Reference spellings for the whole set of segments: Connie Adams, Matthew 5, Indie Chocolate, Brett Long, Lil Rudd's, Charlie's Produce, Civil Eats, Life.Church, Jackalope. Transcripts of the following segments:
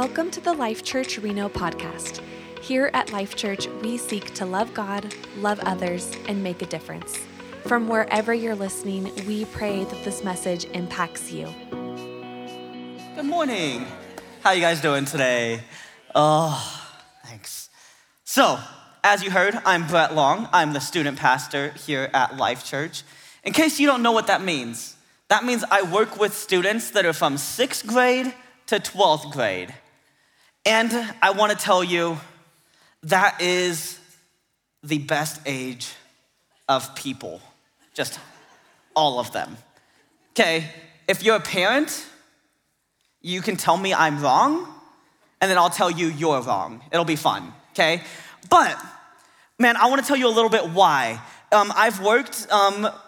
Welcome to the Life.Church Reno podcast. Here at Life.Church, we seek to love God, love others, and make a difference. From wherever you're listening, we pray that this message impacts you. Good morning. How you guys doing today? Oh, thanks. So, as you heard, I'm Brett Long. I'm the student pastor here at Life.Church. In case you don't know what that means I work with students that are from 6th grade to 12th grade. And I want to tell you, that is the best age of people, just all of them. Okay, if you're a parent, you can tell me I'm wrong, and then I'll tell you you're wrong. It'll be fun, okay? But, man, I want to tell you a little bit why. I've worked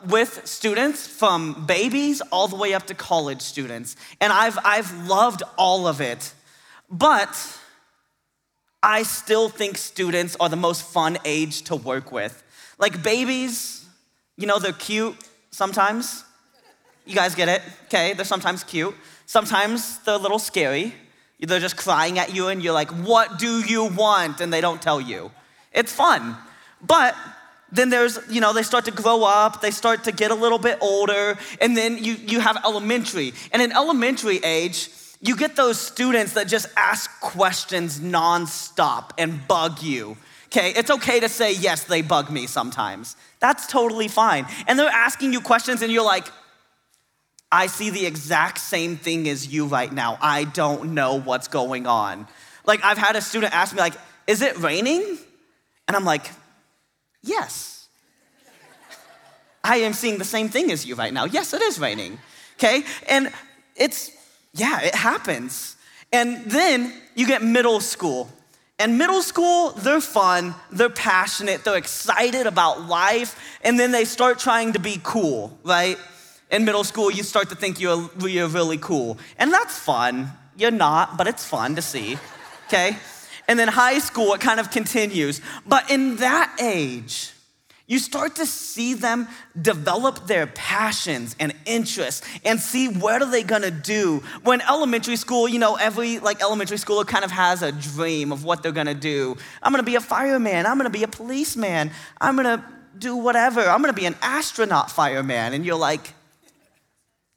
with students from babies all the way up to college students, and I've loved all of it. But I still think students are the most fun age to work with. Like babies, you know, they're cute sometimes. You guys get it? Okay, they're sometimes cute. Sometimes they're a little scary. They're just crying at you, and you're like, "What do you want?" And they don't tell you. It's fun, but then there's, you know, they start to grow up, they start to get a little bit older, and then you have elementary. And in elementary age, you get those students that just ask questions nonstop and bug you, okay? It's okay to say, yes, they bug me sometimes. That's totally fine. And they're asking you questions and you're like, I see the exact same thing as you right now. I don't know what's going on. Like, I've had a student ask me, like, is it raining? And I'm like, yes. I am seeing the same thing as you right now. Yes, it is raining, okay? And it happens. And then you get middle school. And middle school, they're fun, they're passionate, they're excited about life, and then they start trying to be cool, right? In middle school, you start to think you're really cool. And that's fun. You're not, but it's fun to see, okay? And then high school, it kind of continues. But in that age, you start to see them develop their passions and interests and see what are they gonna do. When elementary school, you know, every elementary schooler kind of has a dream of what they're gonna do. I'm gonna be a fireman, I'm gonna be a policeman, I'm gonna do whatever, I'm gonna be an astronaut fireman. And you're like,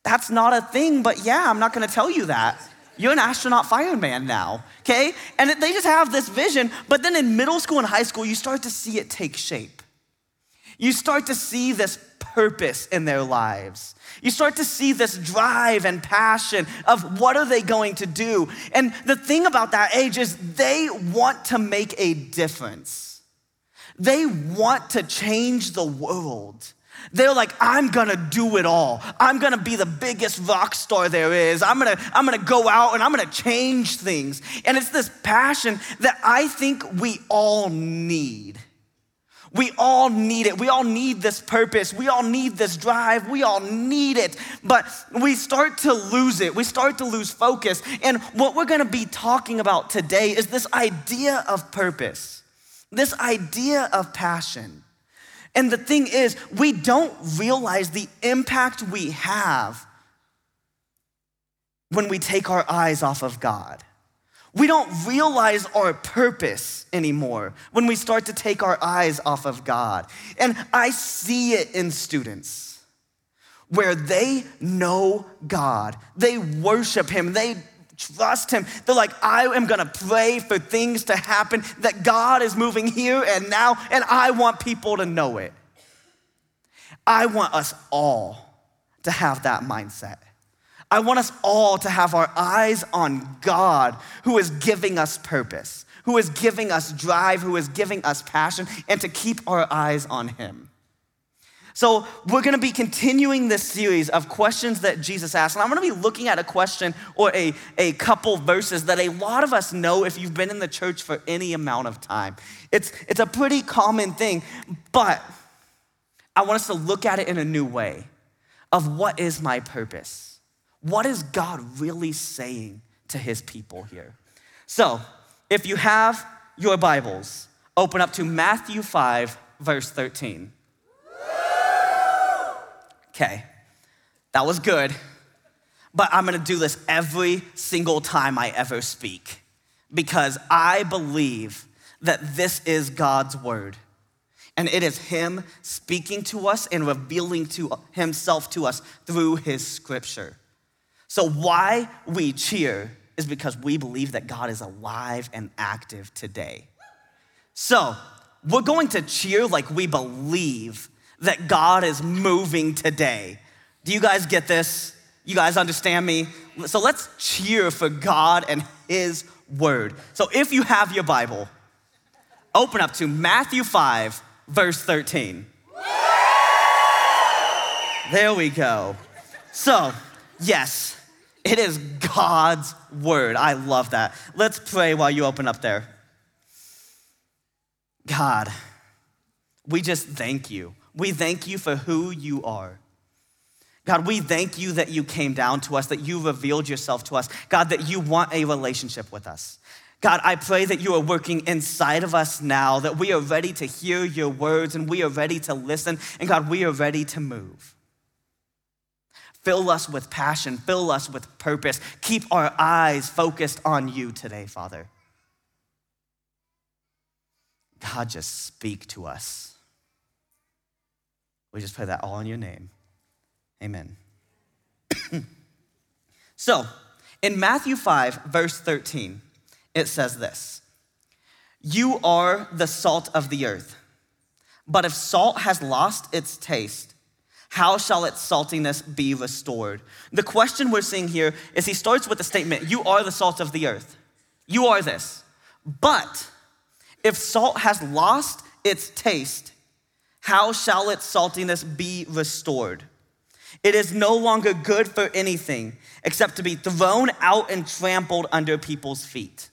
that's not a thing, but yeah, I'm not gonna tell you that. You're an astronaut fireman now, okay? And they just have this vision, but then in middle school and high school, you start to see it take shape. You start to see this purpose in their lives. You start to see this drive and passion of what are they going to do? And the thing about that age is they want to make a difference. They want to change the world. They're like, I'm gonna do it all. I'm gonna be the biggest rock star there is. I'm gonna go out and I'm gonna change things. And it's this passion that I think we all need. We all need it. We all need this purpose. We all need this drive. We all need it. But we start to lose it. We start to lose focus. And what we're gonna be talking about today is this idea of purpose, this idea of passion. And the thing is, we don't realize the impact we have when we take our eyes off of God. We don't realize our purpose anymore when we start to take our eyes off of God. And I see it in students where they know God, they worship Him, they trust Him. They're like, I am gonna pray for things to happen, that God is moving here and now, and I want people to know it. I want us all to have that mindset. I want us all to have our eyes on God, who is giving us purpose, who is giving us drive, who is giving us passion, and to keep our eyes on Him. So we're gonna be continuing this series of questions that Jesus asked, and I'm gonna be looking at a question or a couple verses that a lot of us know if you've been in the church for any amount of time. It's a pretty common thing, but I want us to look at it in a new way of what is my purpose? What is God really saying to His people here? So if you have your Bibles, open up to Matthew 5, verse 13. Okay, that was good, but I'm gonna do this every single time I ever speak. because I believe that this is God's word. And it is him speaking to us and revealing to himself to us through his scripture. So why we cheer is because we believe that God is alive and active today. So we're going to cheer like we believe that God is moving today. Do you guys get this? You guys understand me? So let's cheer for God and his word. So if you have your Bible, open up to Matthew 5, verse 13. There we go. So, yes, it is God's word. I love that. Let's pray while you open up there. God, we just thank you. We thank you for who you are. God, we thank you that you came down to us, that you revealed yourself to us. God, that you want a relationship with us. God, I pray that you are working inside of us now, that we are ready to hear your words and we are ready to listen. And God, we are ready to move. Fill us with passion. Fill us with purpose. Keep our eyes focused on you today, Father. God, just speak to us. We just pray that all in your name. Amen. So, in Matthew 5, verse 13, it says this: "You are the salt of the earth, but if salt has lost its taste, how shall its saltiness be restored?" The question we're seeing here is he starts with the statement, you are the salt of the earth. You are this. But if salt has lost its taste, how shall its saltiness be restored? It is no longer good for anything except to be thrown out and trampled under people's feet.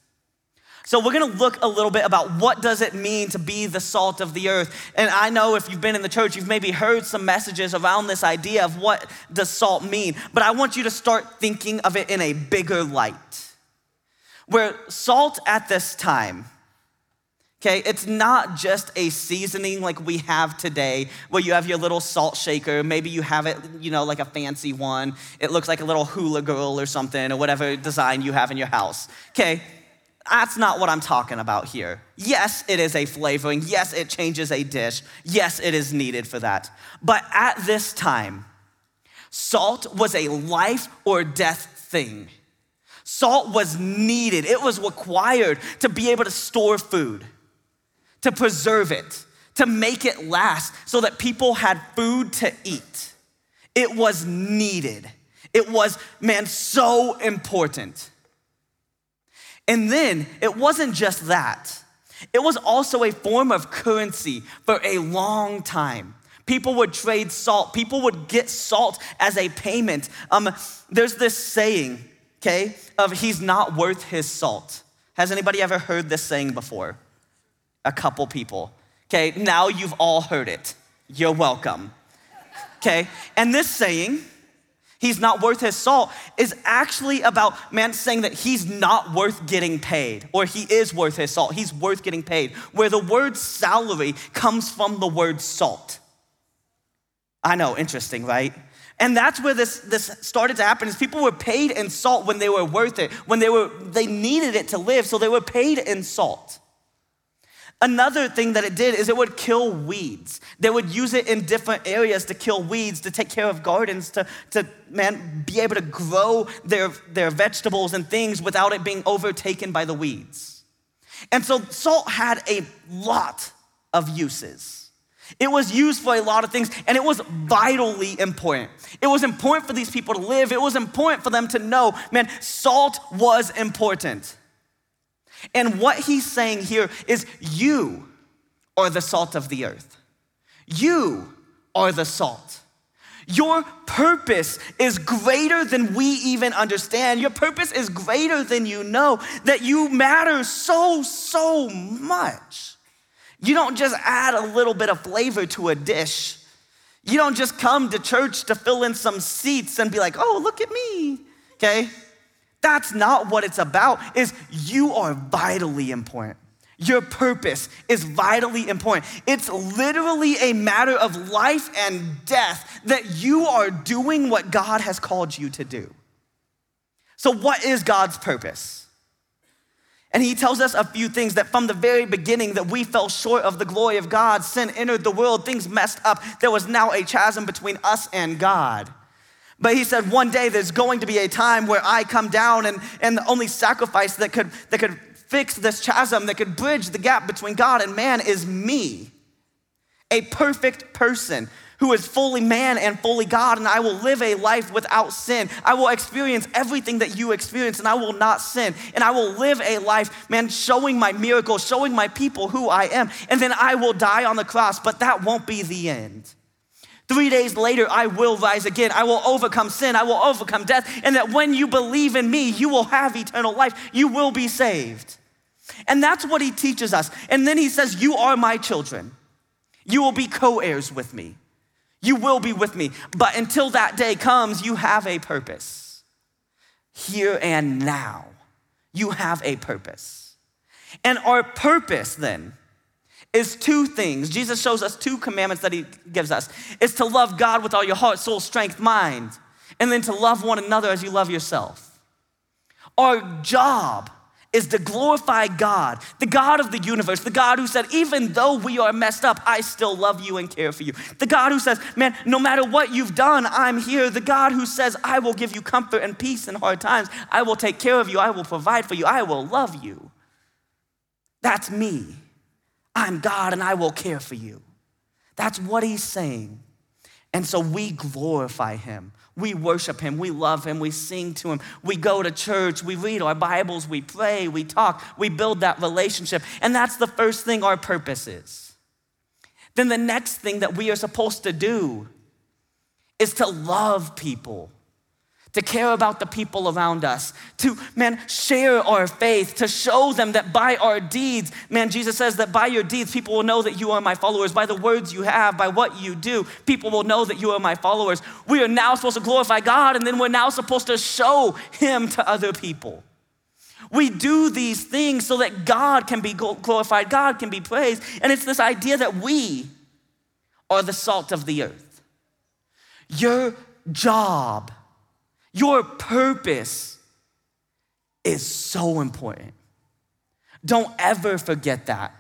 So we're gonna look a little bit about what does it mean to be the salt of the earth. And I know if you've been in the church, you've maybe heard some messages around this idea of what does salt mean. But I want you to start thinking of it in a bigger light. Where salt at this time, okay, it's not just a seasoning like we have today where you have your little salt shaker. Maybe you have it, you know, like a fancy one. It looks like a little hula girl or something or whatever design you have in your house. Okay, that's not what I'm talking about here. Yes, it is a flavoring. Yes, it changes a dish. Yes, it is needed for that. But at this time, salt was a life or death thing. Salt was needed. It was required to be able to store food, to preserve it, to make it last so that people had food to eat. It was needed. It was, man, so important. And then it wasn't just that. It was also a form of currency for a long time. People would trade salt. People would get salt as a payment. There's this saying, okay, of he's not worth his salt. Has anybody ever heard this saying before? A couple people, okay? Now you've all heard it. You're welcome, okay? And this saying, he's not worth his salt, is actually about, man, saying that he's not worth getting paid, or he is worth his salt, he's worth getting paid, where the word salary comes from the word salt. I know, interesting, right? And that's where this started to happen, is people were paid in salt when they were worth it, when they needed it to live, so they were paid in salt. Another thing that it did is it would kill weeds. They would use it in different areas to kill weeds, to take care of gardens, to be able to grow their vegetables and things without it being overtaken by the weeds. And so salt had a lot of uses. It was used for a lot of things, and it was vitally important. It was important for these people to live. It was important for them to know, man, salt was important. And what he's saying here is you are the salt of the earth. You are the salt. Your purpose is greater than we even understand. Your purpose is greater than you know, that you matter so, so much. You don't just add a little bit of flavor to a dish. You don't just come to church to fill in some seats and be like, oh, look at me, okay? That's not what it's about, is you are vitally important. Your purpose is vitally important. It's literally a matter of life and death that you are doing what God has called you to do. So what is God's purpose? And he tells us a few things, that from the very beginning that we fell short of the glory of God, sin entered the world, things messed up. There was now a chasm between us and God. But he said, one day there's going to be a time where I come down, and the only sacrifice that could fix this chasm, that could bridge the gap between God and man, is me. A perfect person who is fully man and fully God, and I will live a life without sin. I will experience everything that you experience, and I will not sin. And I will live a life, man, showing my miracles, showing my people who I am. And then I will die on the cross, but that won't be the end. 3 days later, I will rise again. I will overcome sin. I will overcome death. And that when you believe in me, you will have eternal life. You will be saved. And that's what he teaches us. And then he says, you are my children. You will be co-heirs with me. You will be with me. But until that day comes, you have a purpose. Here and now, you have a purpose. And our purpose then is two things. Jesus shows us two commandments that he gives us. It's to love God with all your heart, soul, strength, mind, and then to love one another as you love yourself. Our job is to glorify God, the God of the universe, the God who said, even though we are messed up, I still love you and care for you. The God who says, man, no matter what you've done, I'm here. The God who says, I will give you comfort and peace in hard times. I will take care of you. I will provide for you. I will love you. That's me. I'm God and I will care for you. That's what he's saying. And so we glorify him. We worship him, we love him, we sing to him, we go to church, we read our Bibles, we pray, we talk, we build that relationship. And that's the first thing, our purpose is. Then the next thing that we are supposed to do is to love people, to care about the people around us, to, man, share our faith, to show them that by our deeds, man, Jesus says that by your deeds, people will know that you are my followers. By the words you have, by what you do, people will know that you are my followers. We are now supposed to glorify God, and then we're now supposed to show him to other people. We do these things so that God can be glorified, God can be praised, and it's this idea that we are the salt of the earth. Your job, your purpose is so important. Don't ever forget that.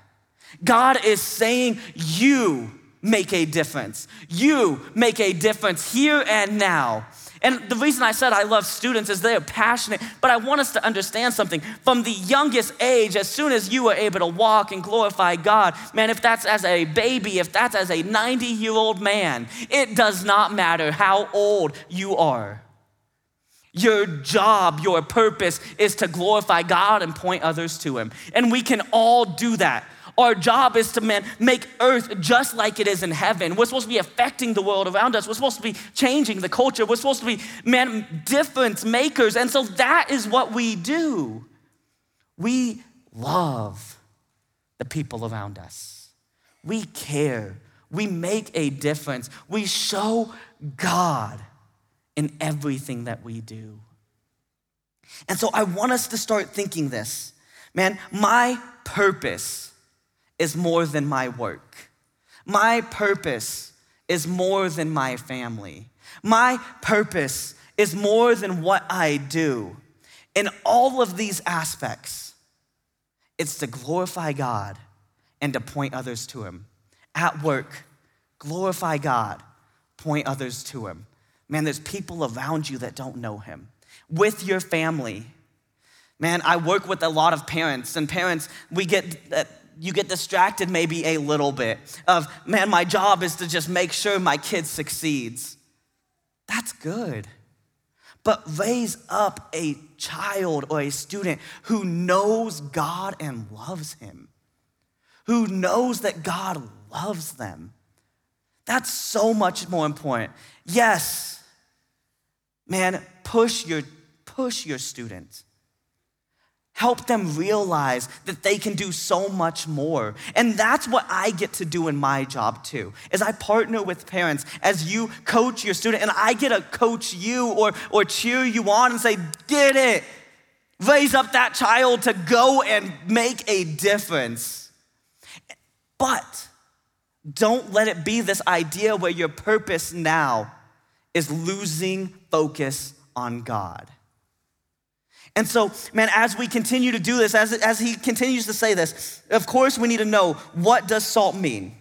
God is saying, you make a difference. You make a difference here and now. And the reason I said I love students is they are passionate, but I want us to understand something. From the youngest age, as soon as you are able to walk and glorify God, man, if that's as a baby, if that's as a 90-year-old man, it does not matter how old you are. Your job, your purpose is to glorify God and point others to him. And we can all do that. Our job is to, man, make earth just like it is in heaven. We're supposed to be affecting the world around us. We're supposed to be changing the culture. We're supposed to be, man, difference makers. And so that is what we do. We love the people around us. We care. We make a difference. We show God in everything that we do. And so I want us to start thinking this. Man, my purpose is more than my work. My purpose is more than my family. My purpose is more than what I do. In all of these aspects, it's to glorify God and to point others to him. At work, glorify God, point others to him. Man, there's people around you that don't know him. With your family. Man, I work with a lot of parents, and parents, you get distracted maybe a little bit of, man, my job is to just make sure my kid succeeds. That's good. But raise up a child or a student who knows God and loves him, who knows that God loves them. That's so much more important. Yes. Man, push your students. Help them realize that they can do so much more. And that's what I get to do in my job too, is I partner with parents as you coach your student, and I get to coach you or cheer you on and say, get it. Raise up that child to go and make a difference. But don't let it be this idea where your purpose now is losing focus on God. And so, man, as we continue to do this, as he continues to say this, of course we need to know, what does salt mean?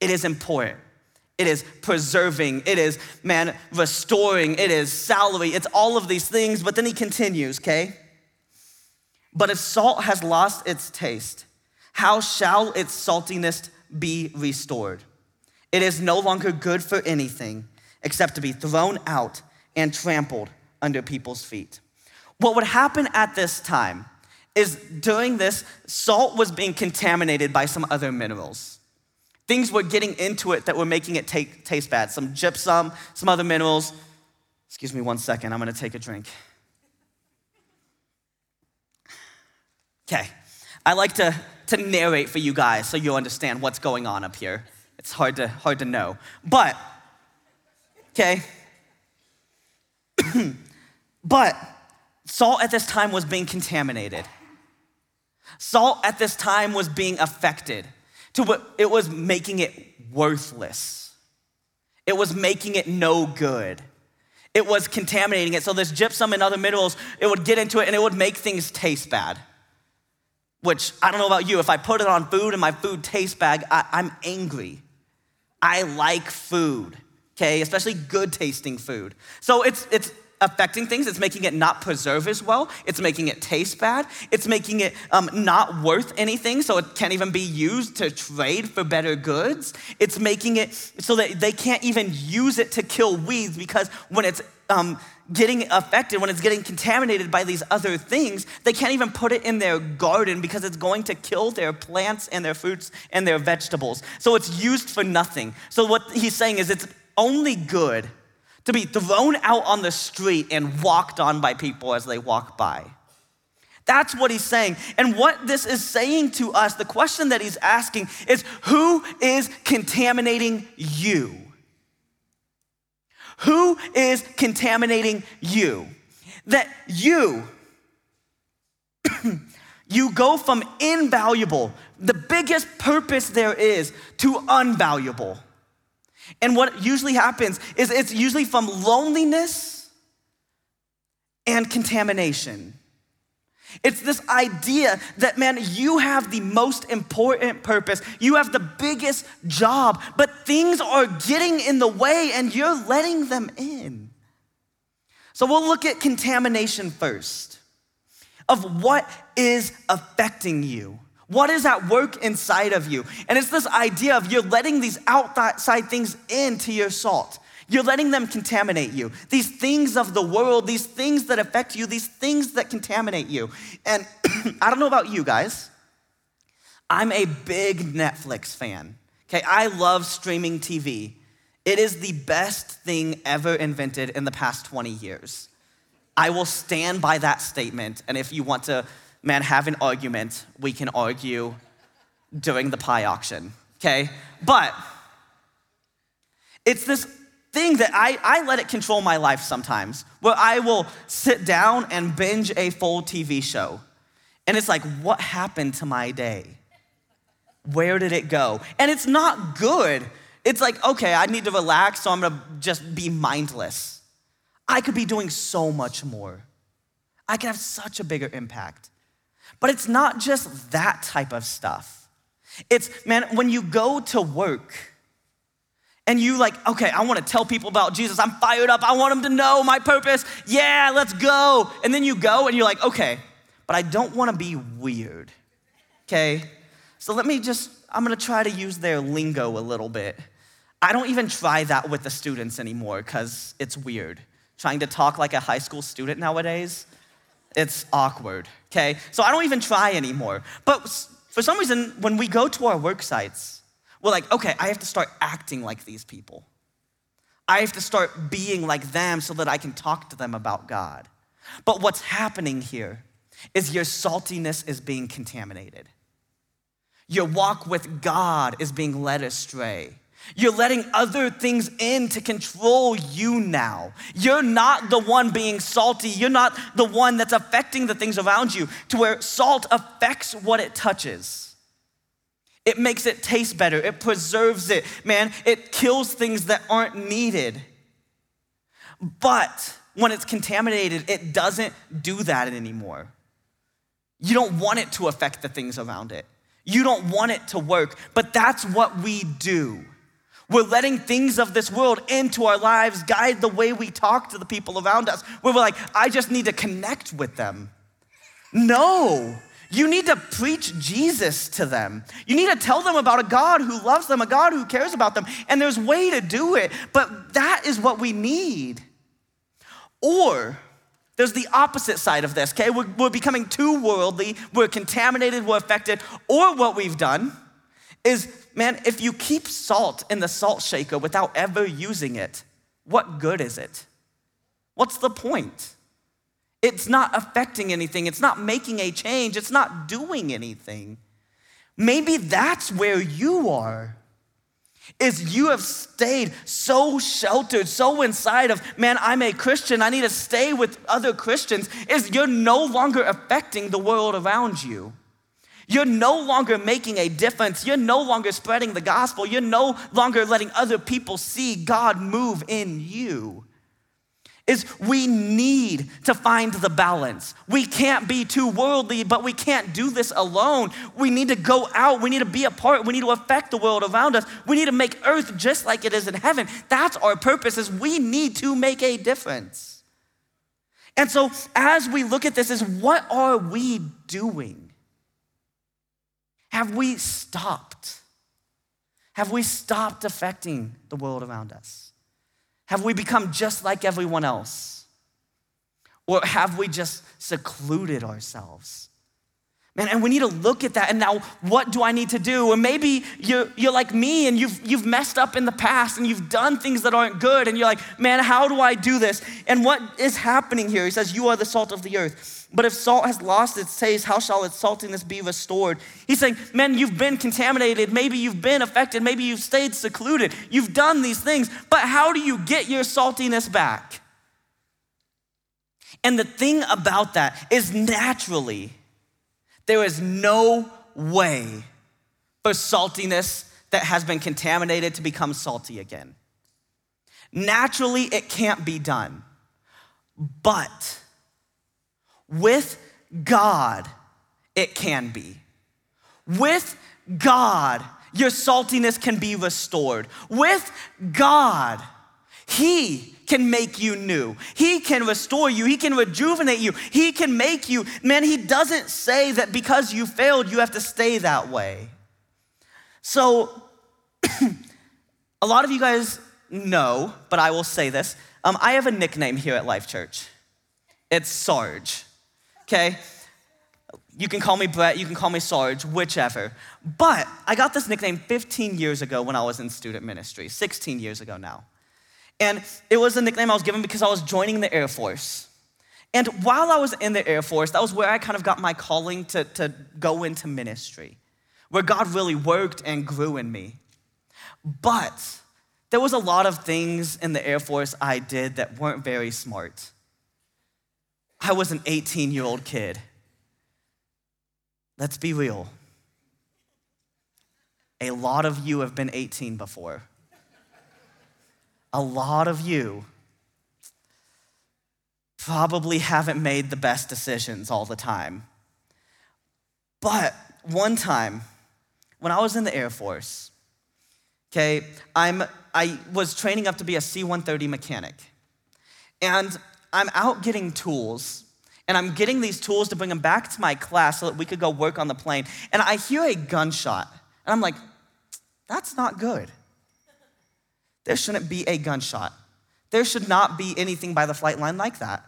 It is important. It is preserving. It is, man, restoring. It is salary. It's all of these things. But then he continues, okay? But if salt has lost its taste, how shall its saltiness be restored? It is no longer good for anything except to be thrown out and trampled under people's feet. What would happen at this time is, during this, salt was being contaminated by some other minerals. Things were getting into it that were making it taste bad. Some gypsum, some other minerals. Excuse me one second, I'm gonna take a drink. Okay, I like to narrate for you guys so you understand what's going on up here. It's hard to know, but, okay. But salt at this time was being contaminated. Salt at this time was being affected to what it was making it worthless. It was making it no good. It was contaminating it. So this gypsum and other minerals, it would get into it and it would make things taste bad. Which, I don't know about you, if I put it on food and my food tastes bad, I'm angry. I like food, okay? Especially good tasting food. So it's affecting things. It's making it not preserve as well. It's making it taste bad. It's making it not worth anything, so it can't even be used to trade for better goods. It's making it so that they can't even use it to kill weeds, because when it's getting affected, when it's getting contaminated by these other things, they can't even put it in their garden because it's going to kill their plants and their fruits and their vegetables. So it's used for nothing. So what he's saying is, it's only good to be thrown out on the street and walked on by people as they walk by. That's what he's saying. And what this is saying to us, the question that he's asking is, who is contaminating you? Who is contaminating you? That you go from invaluable, the biggest purpose there is, to unvaluable. And what usually happens is, it's usually from loneliness and contamination. It's this idea that, man, you have the most important purpose. You have the biggest job, but things are getting in the way and you're letting them in. So we'll look at contamination first, of what is affecting you. What is at work inside of you? And it's this idea of, you're letting these outside things into your salt. You're letting them contaminate you. These things of the world, these things that affect you, these things that contaminate you. And I don't know about you guys, I'm a big Netflix fan. Okay, I love streaming TV. It is the best thing ever invented in the past 20 years. I will stand by that statement, and if you want to, man, have an argument, we can argue during the pie auction, okay? But it's this thing that I let it control my life sometimes, where I will sit down and binge a full TV show. And it's like, what happened to my day? Where did it go? And it's not good. It's like, okay, I need to relax, so I'm gonna just be mindless. I could be doing so much more. I could have such a bigger impact. But it's not just that type of stuff. It's, man, when you go to work and you like, okay, I wanna tell people about Jesus. I'm fired up. I want them to know my purpose. Yeah, let's go. And then you go and you're like, okay, but I don't wanna be weird, okay? So I'm gonna try to use their lingo a little bit. I don't even try that with the students anymore because it's weird. Trying to talk like a high school student nowadays, it's awkward, okay? So I don't even try anymore. But for some reason, when we go to our work sites, we're like, okay, I have to start acting like these people. I have to start being like them so that I can talk to them about God. But what's happening here is, your saltiness is being contaminated. Your walk with God is being led astray. You're letting other things in to control you now. You're not the one being salty. You're not the one that's affecting the things around you, to where salt affects what it touches. It makes it taste better. It preserves it, man. It kills things that aren't needed. But when it's contaminated, it doesn't do that anymore. You don't want it to affect the things around it. You don't want it to work, but that's what we do. We're letting things of this world into our lives, guide the way we talk to the people around us, where we're like, I just need to connect with them. No, you need to preach Jesus to them. You need to tell them about a God who loves them, a God who cares about them, and there's a way to do it, but that is what we need. Or there's the opposite side of this, okay? We're becoming too worldly, we're contaminated, we're affected, or what we've done is, man, if you keep salt in the salt shaker without ever using it, what good is it? What's the point? It's not affecting anything. It's not making a change. It's not doing anything. Maybe that's where you are, is you have stayed so sheltered, so inside of, man, I'm a Christian. I need to stay with other Christians, is you're no longer affecting the world around you. You're no longer making a difference. You're no longer spreading the gospel. You're no longer letting other people see God move in you. Is we need to find the balance. We can't be too worldly, but we can't do this alone. We need to go out. We need to be a part. We need to affect the world around us. We need to make earth just like it is in heaven. That's our purpose, is we need to make a difference. And so as we look at this, is what are we doing? Have we stopped? Have we stopped affecting the world around us? Have we become just like everyone else? Or have we just secluded ourselves? Man, and we need to look at that, and now what do I need to do? And maybe you're like me, and you've messed up in the past, and you've done things that aren't good, and you're like, man, how do I do this? And what is happening here? He says, you are the salt of the earth. But if salt has lost its taste, how shall its saltiness be restored? He's saying, man, you've been contaminated. Maybe you've been affected. Maybe you've stayed secluded. You've done these things, but how do you get your saltiness back? And the thing about that is, naturally, there is no way for saltiness that has been contaminated to become salty again. Naturally, it can't be done. But with God, it can be. With God, your saltiness can be restored. With God, He can make you new. He can restore you. He can rejuvenate you. He can make you. Man, He doesn't say that because you failed, you have to stay that way. So a lot of you guys know, but I will say this. I have a nickname here at Life.Church. It's Sarge, okay? You can call me Brett, you can call me Sarge, whichever. But I got this nickname 15 years ago when I was in student ministry, 16 years ago now. And it was a nickname I was given because I was joining the Air Force. And while I was in the Air Force, that was where I kind of got my calling to go into ministry, where God really worked and grew in me. But there was a lot of things in the Air Force I did that weren't very smart. I was an 18-year-old kid. Let's be real. A lot of you have been 18 before. A lot of you probably haven't made the best decisions all the time. But one time, when I was in the Air Force, okay, I was training up to be a C-130 mechanic. And I'm out getting tools, and I'm getting these tools to bring them back to my class so that we could go work on the plane. And I hear a gunshot, and I'm like, that's not good. There shouldn't be a gunshot. There should not be anything by the flight line like that.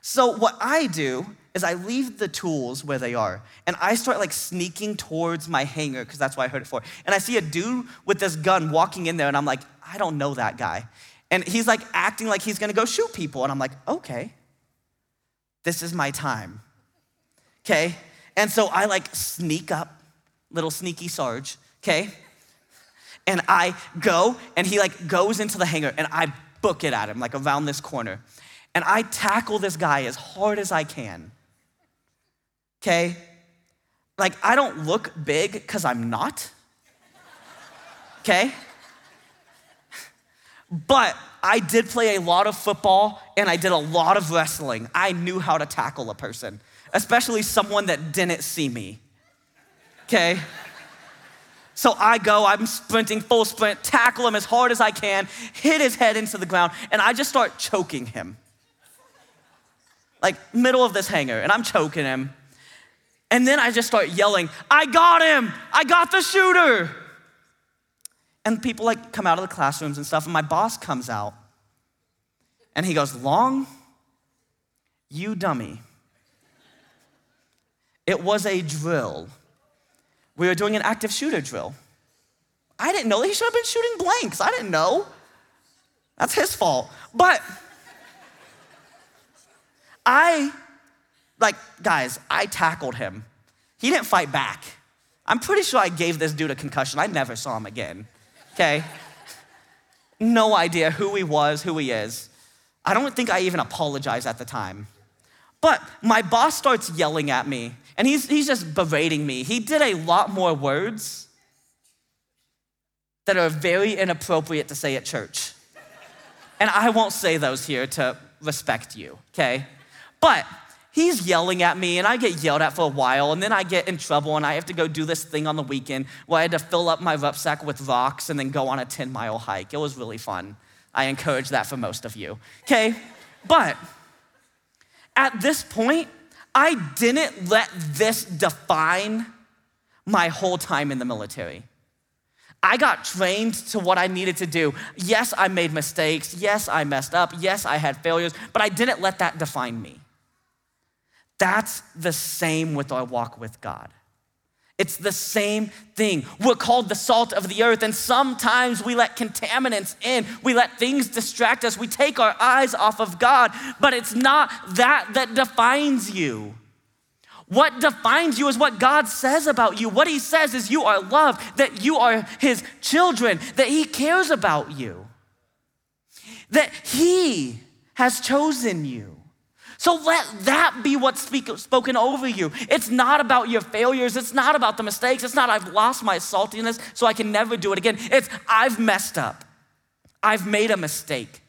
So what I do is I leave the tools where they are, and I start like sneaking towards my hangar, because that's what I heard it for. And I see a dude with this gun walking in there, and I'm like, I don't know that guy. And he's like acting like he's gonna go shoot people. And I'm like, okay, this is my time, okay? And so I like sneak up, little sneaky Sarge, okay? And I go, and he like goes into the hangar, and I book it at him, like around this corner. And I tackle this guy as hard as I can, okay? Like, I don't look big, because I'm not, okay? But I did play a lot of football and I did a lot of wrestling. I knew how to tackle a person, especially someone that didn't see me, okay? So I go, I'm sprinting, full sprint, tackle him as hard as I can, hit his head into the ground, and I just start choking him. Like middle of this hangar, and I'm choking him. And then I just start yelling, I got him, I got the shooter. And people like come out of the classrooms and stuff, and my boss comes out and he goes, Long, you dummy. It was a drill. We were doing an active shooter drill. I didn't know that he should have been shooting blanks. I didn't know. That's his fault. But I tackled him. He didn't fight back. I'm pretty sure I gave this dude a concussion. I never saw him again, okay? No idea who he was, who he is. I don't think I even apologized at the time. But my boss starts yelling at me, and he's just berating me. He did a lot more words that are very inappropriate to say at church. And I won't say those here to respect you, okay? But he's yelling at me, and I get yelled at for a while, and then I get in trouble, and I have to go do this thing on the weekend where I had to fill up my rucksack with rocks and then go on a 10-mile hike. It was really fun. I encourage that for most of you, okay? But at this point, I didn't let this define my whole time in the military. I got trained to what I needed to do. Yes, I made mistakes. Yes, I messed up. Yes, I had failures, but I didn't let that define me. That's the same with our walk with God. It's the same thing. We're called the salt of the earth, and sometimes we let contaminants in. We let things distract us. We take our eyes off of God, but it's not that defines you. What defines you is what God says about you. What he says is you are loved, that you are his children, that he cares about you, that he has chosen you. So let that be what's spoken over you. It's not about your failures. It's not about the mistakes. It's not I've lost my saltiness so I can never do it again. It's I've messed up. I've made a mistake.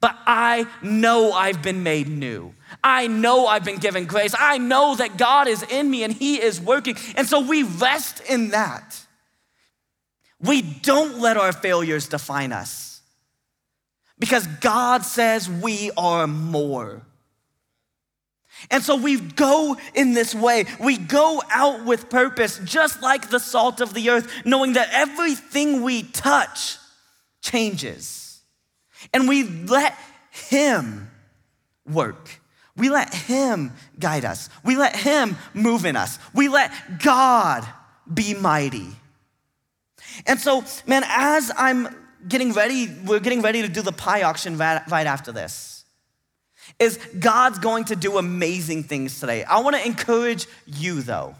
But I know I've been made new. I know I've been given grace. I know that God is in me and he is working. And so we rest in that. We don't let our failures define us because God says we are more. And so we go in this way. We go out with purpose, just like the salt of the earth, knowing that everything we touch changes. And we let him work. We let him guide us. We let him move in us. We let God be mighty. And so, man, as we're getting ready to do the pie auction right after this. Is God's going to do amazing things today. I want to encourage you, though,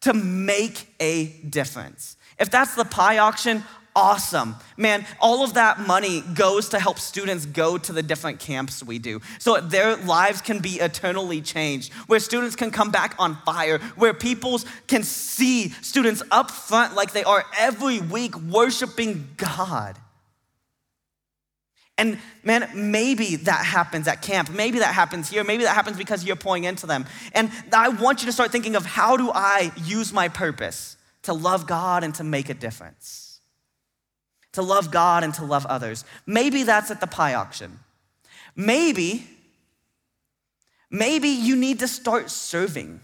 to make a difference. If that's the pie auction, awesome. Man, all of that money goes to help students go to the different camps we do so their lives can be eternally changed, where students can come back on fire, where people can see students up front like they are every week worshiping God. And man, maybe that happens at camp. Maybe that happens here. Maybe that happens because you're pouring into them. And I want you to start thinking of how do I use my purpose to love God and to make a difference? To love God and to love others. Maybe that's at the pie auction. Maybe you need to start serving.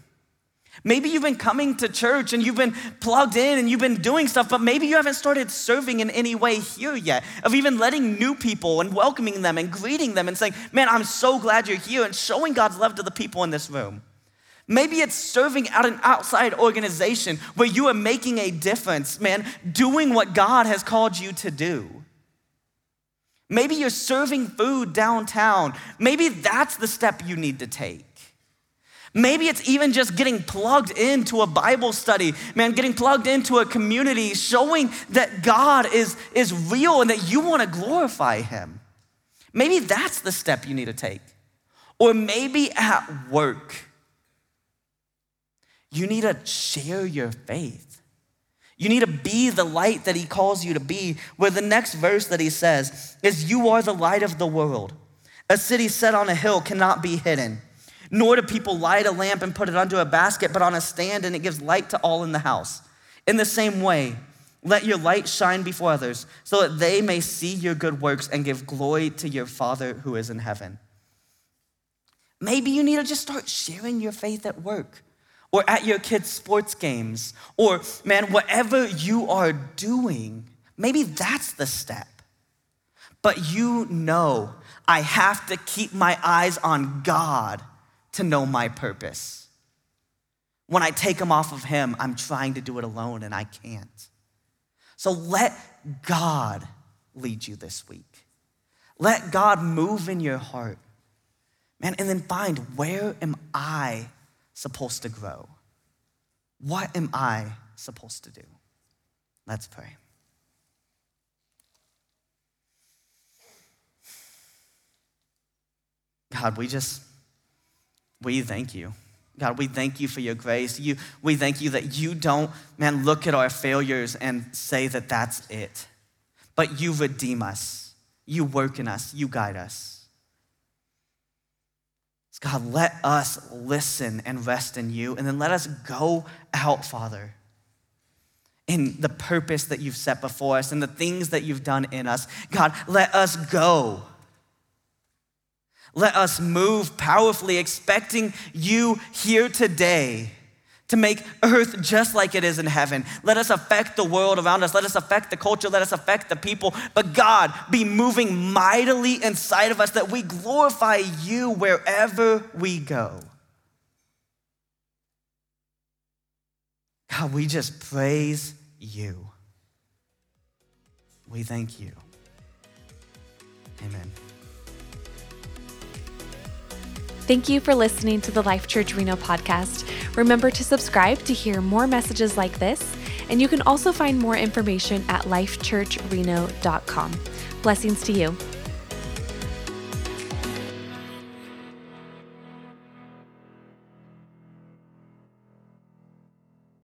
Maybe you've been coming to church and you've been plugged in and you've been doing stuff, but maybe you haven't started serving in any way here yet, of even letting new people and welcoming them and greeting them and saying, man, I'm so glad you're here, and showing God's love to the people in this room. Maybe it's serving at an outside organization where you are making a difference, man, doing what God has called you to do. Maybe you're serving food downtown. Maybe that's the step you need to take. Maybe it's even just getting plugged into a Bible study, man, getting plugged into a community, showing that God is real and that you want to glorify him. Maybe that's the step you need to take. Or maybe at work, you need to share your faith. You need to be the light that he calls you to be, where the next verse that he says is, you are the light of the world. A city set on a hill cannot be hidden, nor do people light a lamp and put it under a basket, but on a stand, and it gives light to all in the house. In the same way, let your light shine before others, so that they may see your good works and give glory to your Father who is in heaven. Maybe you need to just start sharing your faith at work, or at your kids' sports games, or man, whatever you are doing, maybe that's the step. But you know, I have to keep my eyes on God to know my purpose. When I take them off of him, I'm trying to do it alone and I can't. So let God lead you this week. Let God move in your heart, man, and then find, where am I supposed to grow? What am I supposed to do? Let's pray. God, we thank you. God, we thank you for your grace. We thank you that you don't, man, look at our failures and say that that's it. But you redeem us. You work in us. You guide us. God, let us listen and rest in you, and then let us go out, Father, in the purpose that you've set before us and the things that you've done in us. God, let us go. Let us move powerfully, expecting you here today to make earth just like it is in heaven. Let us affect the world around us. Let us affect the culture. Let us affect the people. But God, be moving mightily inside of us, that we glorify you wherever we go. God, we just praise you. We thank you. Amen. Thank you for listening to the Life.Church Reno podcast. Remember to subscribe to hear more messages like this, and you can also find more information at lifechurchreno.com. Blessings to you.